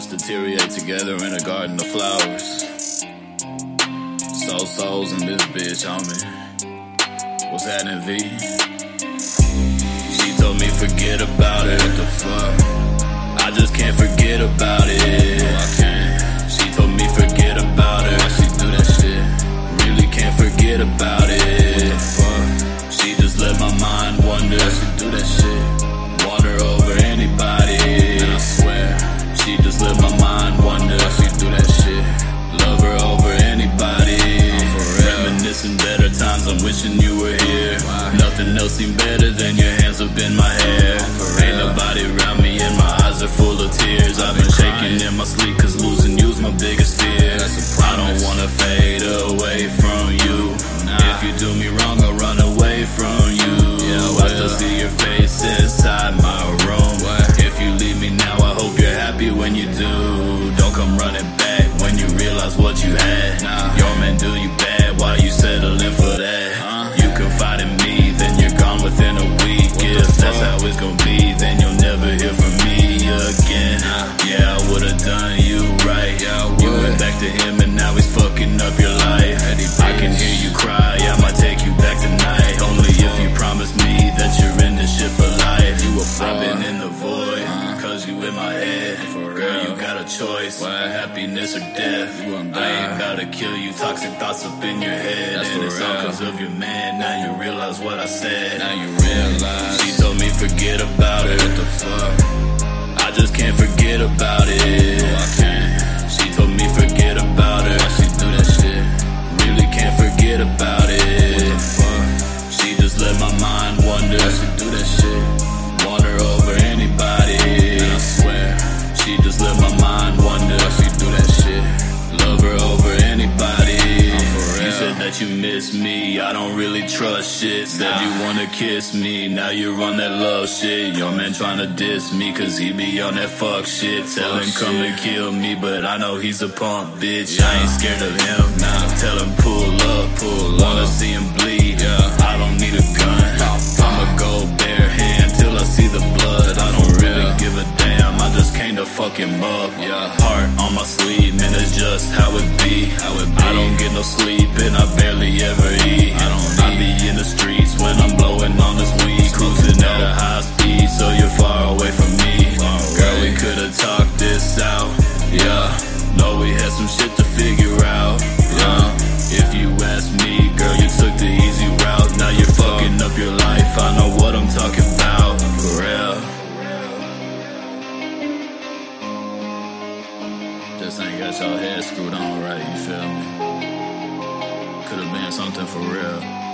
Let's deteriorate together in a garden of flowers. Soul souls in this bitch, homie. What's happening, V? She told me forget about it. What the fuck? I just can't forget about it. I can't. She told me forget about it. Why she do that shit? Really can't forget about it. What the fuck? She just let my mind wander. Why she do that shit? Wander over anybody. And I swear, she just let my mind wander. Why she do that shit? Love her over anybody. Reminiscing better times, I'm wishing you were here. Why? Nothing else seemed better than your hands up in my hair. Ain't nobody around me and my eyes are full of tears. I've been shaking in my sleep cause losing you's my biggest fear. I don't wanna fade away from you. Nah. If you do me wrong, I'll run away from you. Yeah, I still see your face inside my room. What? If you leave me now, I hope you're happy when you do. Don't come running back when you realize what you had. Nah. Your man do you bad, why you settling for that? You confide in me, then you're gone within a week. If that's how it's gonna be, then you'll never hear from me again. Yeah, I would've done you right. Yeah, you went back to him and now he's fucking up your life. I can hear you cry, I might take you back tonight. Only if you promise me that you're in this shit for life. I've been in the void, cause you in my head. Girl, you got a choice, happiness or death. I ain't about to kill you, toxic thoughts up in your head. And it's all cause of your man, now you realize what I said. Now you realize. She told me forget about it. What the fuck? I just can't forget about it. No, I can't. She told me forget about it. Why she do that shit? Really can't forget about it. What the fuck? She just let my mind wander. Why she do that shit? Wander over anybody. And I swear, she just let my mind wander. Why she do that shit? Love her over anybody. You said that you miss me, I don't really trust shit. Said you wanna kiss me, now you're on that love shit. Your man tryna diss me cause he be on that fuck shit. Tell him come and kill me, but I know he's a punk bitch. I ain't scared of him, nah. Tell him pull up, pull wanna see him bleed. I don't need a gun, I'ma go bare hand till I see the blood. I don't really give a damn, I just came to fuck him up. Heart on my sleeve, man, it's just how it be. I don't get no sleep and I barely ever eat. I be in the streets when I'm blowing on this weed. Cruising at a high speed, so you're far away from me. Girl, we could've talked this out, yeah. No, we had some shit to figure out, yeah. If you ask me, girl, you took the easy route. Now you're fucking up your life, I know what I'm talking about. For real. Just ain't got y'all head screwed on right, you feel me? Could've been something for real.